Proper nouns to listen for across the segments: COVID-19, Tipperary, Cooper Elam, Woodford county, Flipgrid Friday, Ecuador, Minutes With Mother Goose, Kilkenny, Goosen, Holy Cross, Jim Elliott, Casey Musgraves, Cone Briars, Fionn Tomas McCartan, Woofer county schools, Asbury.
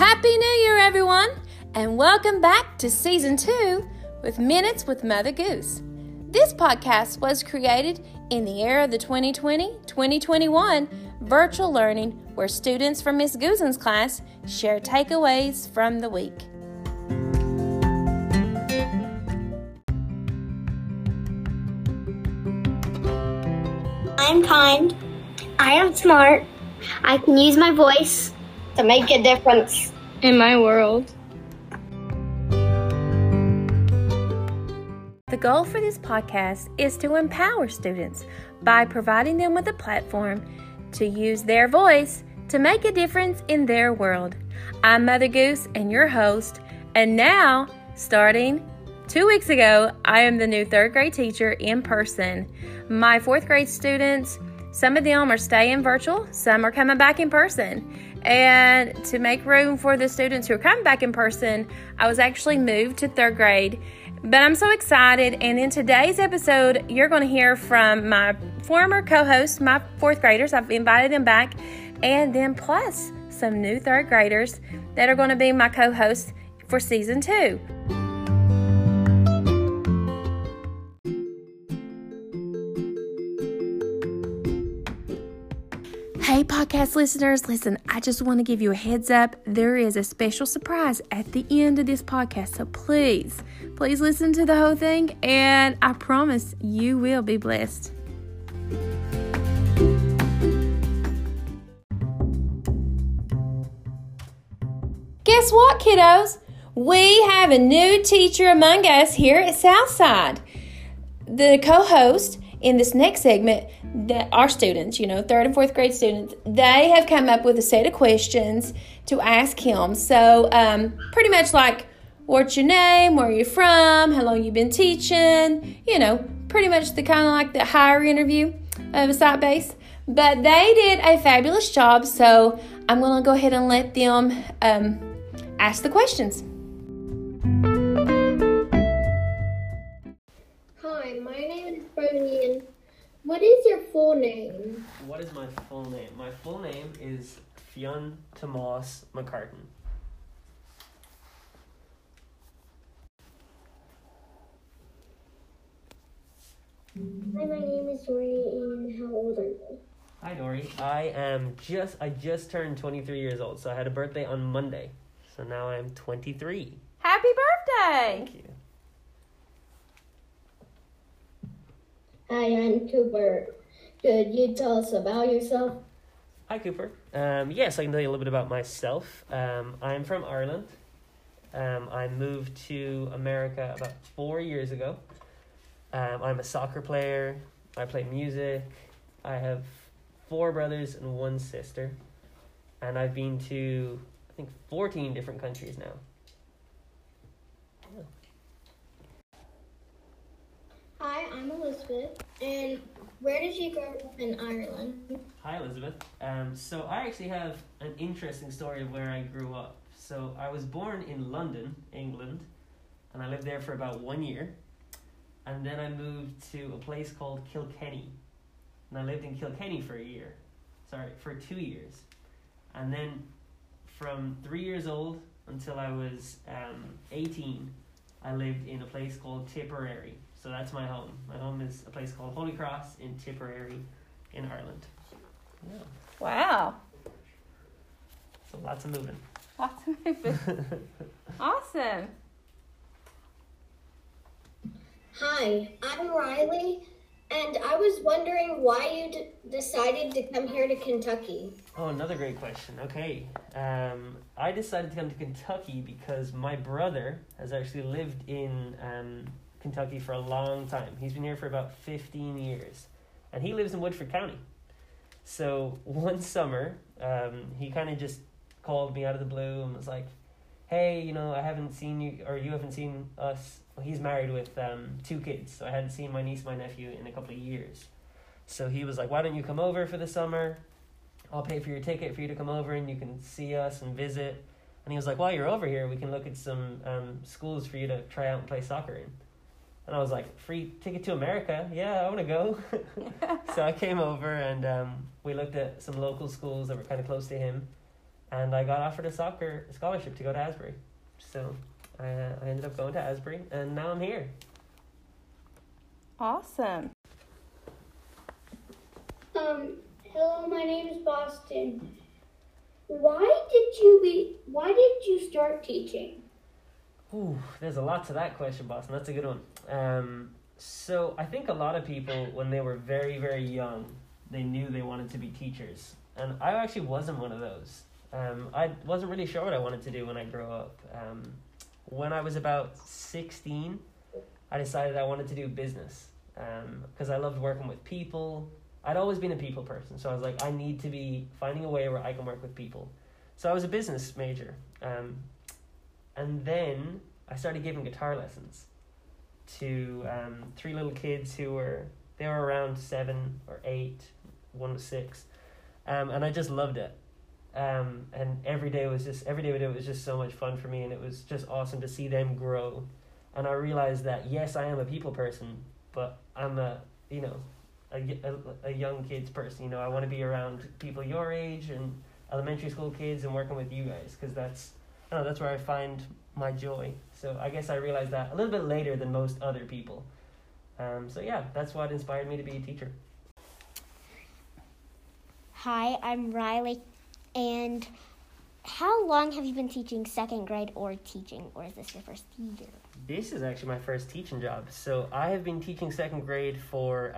Happy New Year, everyone, and welcome back to Season 2 with Minutes with Mother Goose. This podcast was created in the era of the 2020-2021 virtual learning, where students from Miss Goosen's class share takeaways from the week. I'm kind. I am smart. I can use my voice to make a difference in my world. The goal for this podcast is to empower students by providing them with a platform to use their voice to make a difference in their world. I'm Mother Goose and your host, and now, starting 2 weeks ago, I am the new third grade teacher in person. My fourth grade students, some of them are staying virtual, some are coming back in person. And to make room for the students who are coming back in person, I was actually moved to third grade. But I'm so excited, and in today's episode, you're going to hear from my former co-hosts, my fourth graders. I've invited them back, and then plus some new third graders that are going to be my co-hosts for Season 2. Hey podcast listeners, listen, I just want to give you a heads up. There is a special surprise at the end of this podcast, so please listen to the whole thing, and I promise you will be blessed. Guess what, kiddos? We have a new teacher among us here at Southside. The co-host in this next segment, that our students, third and fourth grade students, they have come up with a set of questions to ask him. So pretty much like, what's your name, where are you from, how long you been teaching, pretty much the kind of like the higher interview of a site base. But they did a fabulous job, so I'm going to go ahead and let them ask the questions. Hi, my name is Bronian. What is your full name? What is my full name? My full name is Fionn Tomas McCartan. Hi, my name is Dory, and how old are you? Hi, Dory. I just turned 23 years old, so I had a birthday on Monday. So now I'm 23. Happy birthday! Thank you. Hi, I'm Cooper. Could you tell us about yourself? Hi, Cooper. Yes, I can tell you a little bit about myself. I'm from Ireland. I moved to America about 4 years ago. I'm a soccer player. I play music. I have 4 brothers and 1 sister. And I've been to, 14 different countries now. Yeah. Hi, I'm Elizabeth, and where did you grow up in Ireland? Hi, Elizabeth. So I actually have an interesting story of where I grew up. So I was born in London, England, and I lived there for about 1 year. And then I moved to a place called Kilkenny, and I lived in Kilkenny for 2 years. And then from 3 years old until I was 18, I lived in a place called Tipperary. So that's my home. My home is a place called Holy Cross in Tipperary in Ireland. Yeah. Wow. So lots of moving. Awesome. Hi, I'm Riley, and I was wondering why you decided to come here to Kentucky. Oh, another great question. Okay. I decided to come to Kentucky because my brother has actually lived in Kentucky for a long time. He's been here for about 15 years, and he lives in Woodford county. So one summer he kind of just called me out of the blue and was like, hey, I haven't seen you, or you haven't seen us. Well, he's married with 2 kids, so I hadn't seen my niece, my nephew in a couple of years. So he was like, why don't you come over for the summer? I'll pay for your ticket for you to come over and you can see us and visit. And he was like, while you're over here, we can look at some schools for you to try out and play soccer in. And I was like, free ticket to America? Yeah, I want to go. So I came over, and we looked at some local schools that were kind of close to him. and I got offered a soccer scholarship to go to Asbury. So I ended up going to Asbury, and now I'm here. Awesome. Hello, my name is Boston. Why did you start teaching? Ooh, there's a lot to that question, Boston. That's a good one. So I think a lot of people, when they were very, very young, they knew they wanted to be teachers. And I actually wasn't one of those. I wasn't really sure what I wanted to do when I grew up. When I was about 16, I decided I wanted to do business because I loved working with people. I'd always been a people person, so I was like, I need to be finding a way where I can work with people. So I was a business major. And then I started giving guitar lessons to three little kids who were around 7 or 8, one was 6. And I just loved it. And every day was just so much fun for me, and it was just awesome to see them grow. And I realized that, yes, I am a people person, but I'm a young kids person. I want to be around people your age and elementary school kids and working with you guys, because that's where I find my joy. So I guess I realized that a little bit later than most other people. So yeah, that's what inspired me to be a teacher. Hi, I'm Riley. And how long have you been teaching second grade or is this your first year? This is actually my first teaching job. So I have been teaching second grade for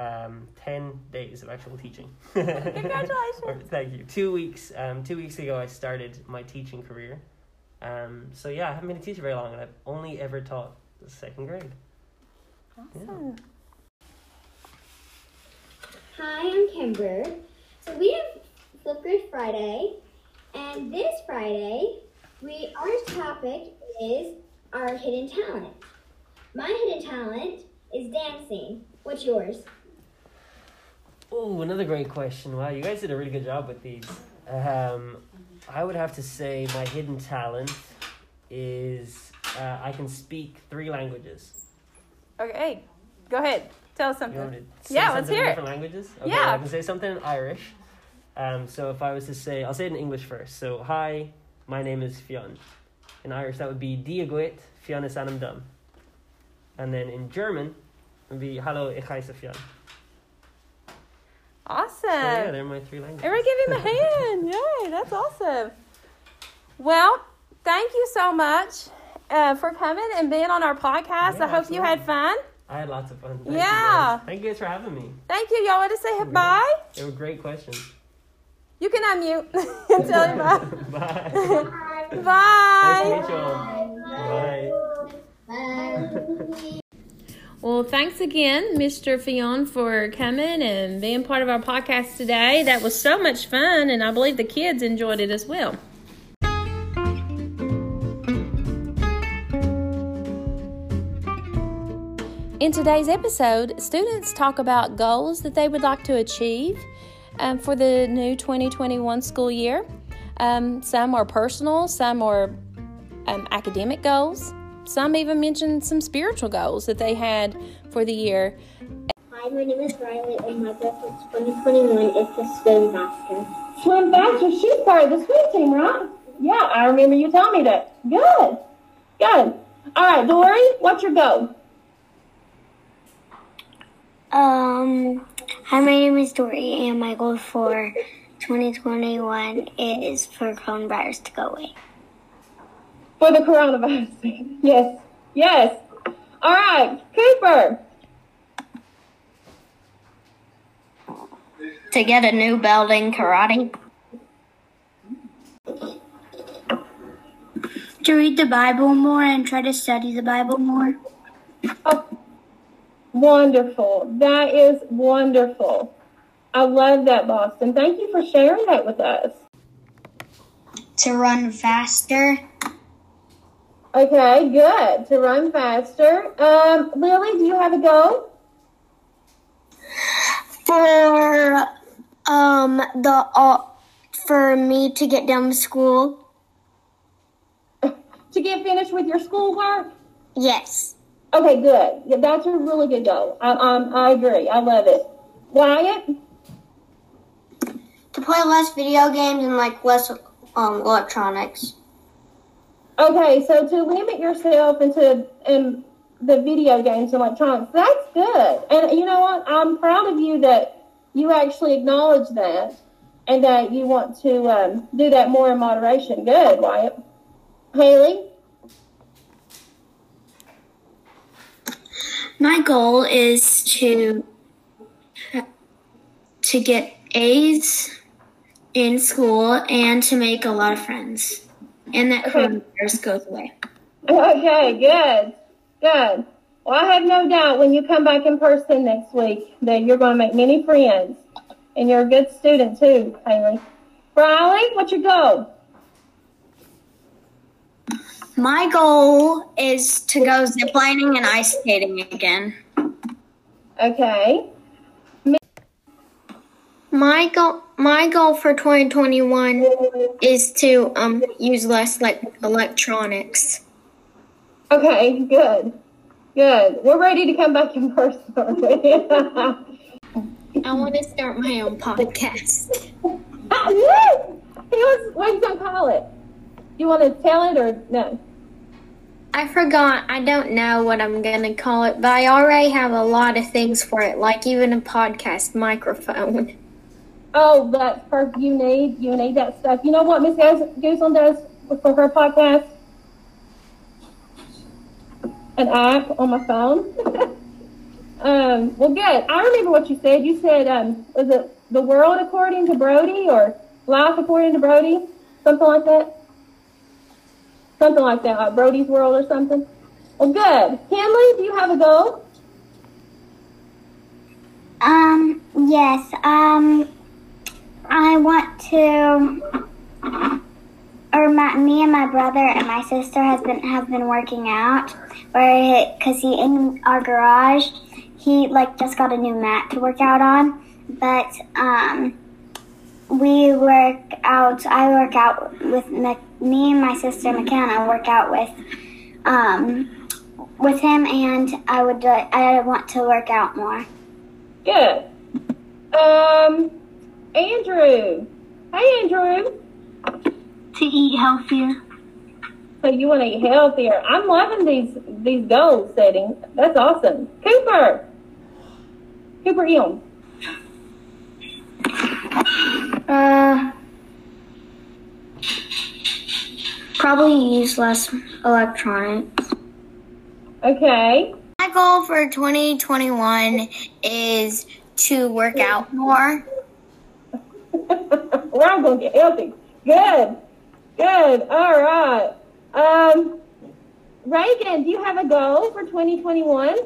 10 days of actual teaching. Congratulations. Thank you. 2 weeks. 2 weeks ago, I started my teaching career. So yeah, I haven't been a teacher very long, and I've only ever taught second grade. Awesome. Yeah. Hi, I'm Kimber. So we have Flipgrid Friday, and this Friday, our topic is our hidden talent. My hidden talent is dancing. What's yours? Oh, another great question. Wow, you guys did a really good job with these. I would have to say my hidden talent is I can speak 3 languages. Okay, go ahead. Tell us something. You want me to say let's hear it. Different languages? Okay, yeah. I can say something in Irish. So if I was to say, I'll say it in English first. So, hi, my name is Fionn. In Irish, that would be Dia Gwit, Fionn is Anam Dum. And then in German, it would be Hallo, ich heiße Fionn. Awesome. So yeah, they're my 3 languages. Everybody give him a hand. Yay, that's awesome. Well, thank you so much for coming and being on our podcast. Yeah, I hope absolutely. You had fun. I had lots of fun. Thank you guys for having me. Thank you. Y'all want to say bye? They were great questions. You can unmute and tell him bye. Bye. Bye. Nice to meet y'all. Bye. Bye. Well, thanks again, Mr. Fionn, for coming and being part of our podcast today. That was so much fun, and I believe the kids enjoyed it as well. In today's episode, students talk about goals that they would like to achieve for the new 2021 school year. Some are personal, some are academic goals. Some even mentioned some spiritual goals that they had for the year. Hi, my name is Riley, and my goal for 2021 is to swim faster. Swim faster? She started the swim team, right? Yeah, I remember you telling me that. Good. Good. All right, Dory, what's your goal? Hi, my name is Dory, and my goal for 2021 is for Cone Briars to go away. For the coronavirus. Yes. Yes. All right. Cooper. To get a new belt in karate. To read the Bible more and try to study the Bible more. Oh, wonderful. That is wonderful. I love that, Boston. Thank you for sharing that with us. To run faster. Okay, good. To run faster. Lily, do you have a goal? For me to get done with school. To get finished with your schoolwork? Yes. Okay, good. Yeah, that's a really good goal. I agree. I love it. Wyatt? To play less video games and less electronics. Okay, so to limit yourself into the video games and electronics, that's good. And you know what? I'm proud of you that you actually acknowledge that and that you want to do that more in moderation. Good, Wyatt. Haley? My goal is to get A's in school and to make a lot of friends. And that coronavirus goes away. Okay, good. Good. Well, I have no doubt when you come back in person next week that you're going to make many friends. And you're a good student, too, Haley. Riley, what's your goal? My goal is to go ziplining and ice skating again. Okay. My goal for 2021 is to use less electronics. Okay, good. Good. We're ready to come back in person already. I want to start my own podcast. What are you going to call it? You want to tell it or no? I forgot. I don't know what I'm going to call it, but I already have a lot of things for it, like even a podcast microphone. Oh, that's perfect. You need that stuff. You know what Miss Goosen does for her podcast? An app on my phone. Well, good. I remember what you said. You said, was it The World According to Brody or Life According to Brody? Something like that? Something like that, like Brody's World or something. Well, good. Kenley, do you have a goal? Yes. I want to, me and my brother and my sister have been working out, because he in our garage, he just got a new mat to work out on, but we work out. I work out with me and my sister McKenna work out with him, and I want to work out more. Good. Andrew. Hey, Andrew. To eat healthier. So you want to eat healthier. I'm loving these goal settings. That's awesome. Cooper. Cooper Elam. Probably use less electronics. Okay. My goal for 2021 is to work out more. Well, I'm going to get healthy. Good. Good. All right. Reagan, do you have a goal for 2021?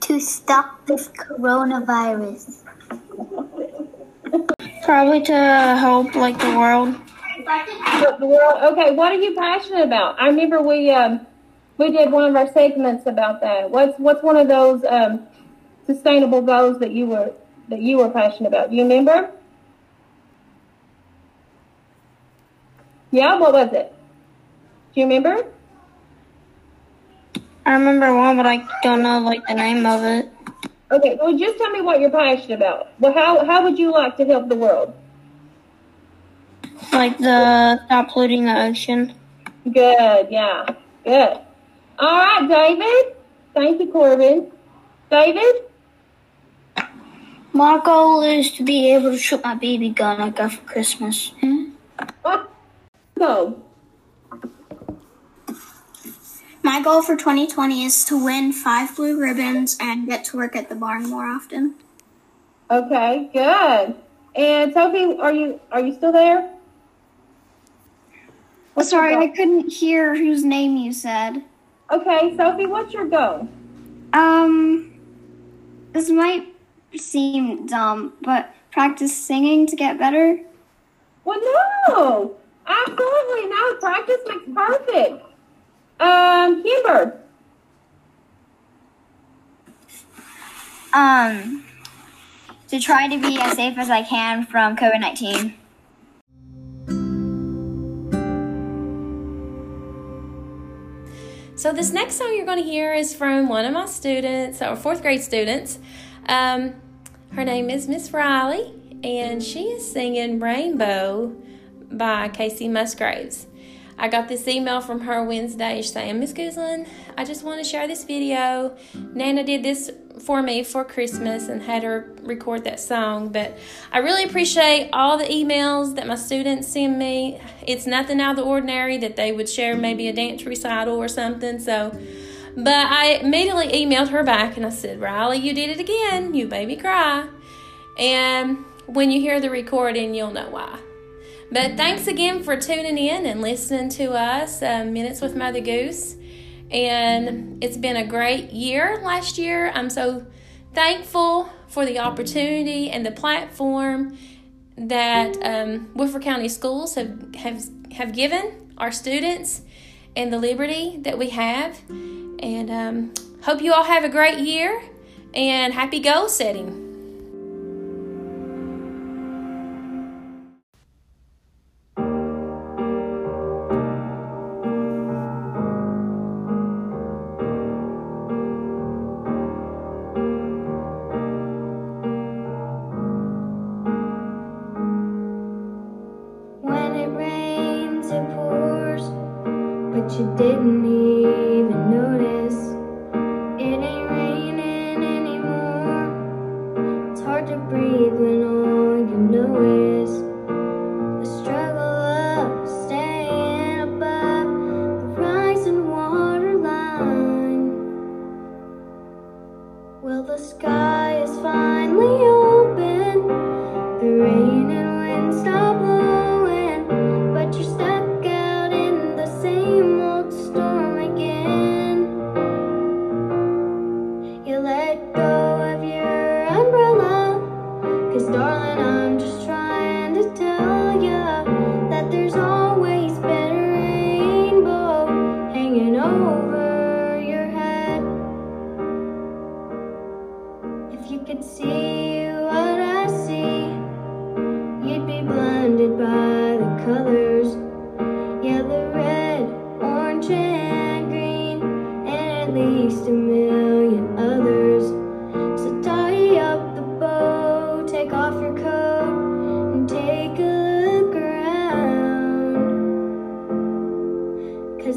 To stop this coronavirus. Probably to help, the world. Help the world. Okay, what are you passionate about? I remember we did one of our segments about that. What's one of those sustainable goals that you were passionate about? Do you remember? Yeah, what was it? Do you remember? I remember one, but I don't know, the name of it. Okay, well, just tell me what you're passionate about. Well, how would you like to help the world? Stop polluting the ocean. Good, yeah, good. All right, David. Thank you, Corbin. David? My goal is to be able to shoot my BB gun I got for Christmas. Hmm? What? Go. My goal for 2020 is to win 5 blue ribbons and get to work at the barn more often. Okay, good. And Sophie, are you still there? Sorry, I couldn't hear whose name you said. Okay, Sophie, what's your goal? This might seem dumb, but practice singing to get better? Well, no! Absolutely not. Practice makes perfect. Kimber. To try to be as safe as I can from COVID-19. So this next song you're going to hear is from one of my students, or 4th grade students. Her name is Miss Riley, and she is singing Rainbow by Casey Musgraves. I got this email from her Wednesday saying, Miss Gooslin, I just want to share this video. Nana did this for me for Christmas and had her record that song, but I really appreciate all the emails that my students send me. It's nothing out of the ordinary that they would share maybe a dance recital or something. So, but I immediately emailed her back and I said, Riley, you did it again. You made me cry. And when you hear the recording, you'll know why. But thanks again for tuning in and listening to us, Minutes with Mother Goose. And it's been a great year last year. I'm so thankful for the opportunity and the platform that Woofer County Schools have given our students and the liberty that we have. And hope you all have a great year and happy goal setting. You didn't even notice. It ain't raining anymore. It's hard to breathe when all you know is the struggle of staying above the rising water line. Well, the sky is finally open. The rain and wind stop blowing, but you're stuck.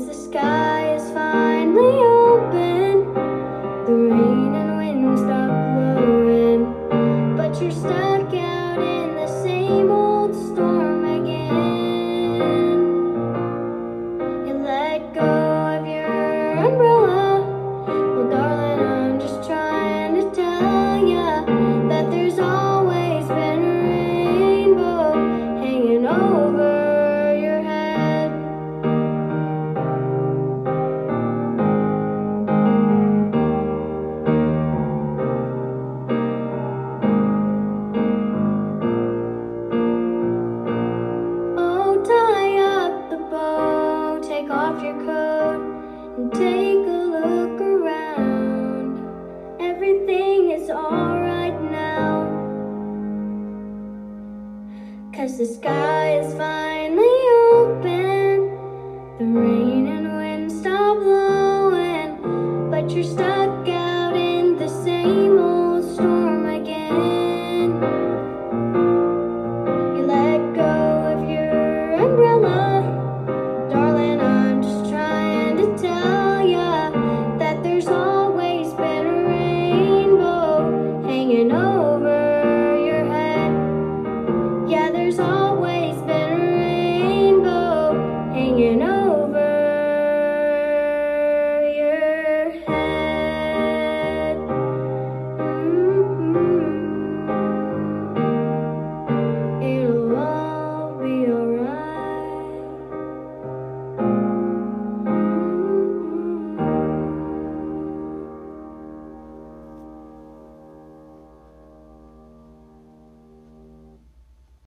The sky is finally open. The rain and wind stop blowing, but you're stuck.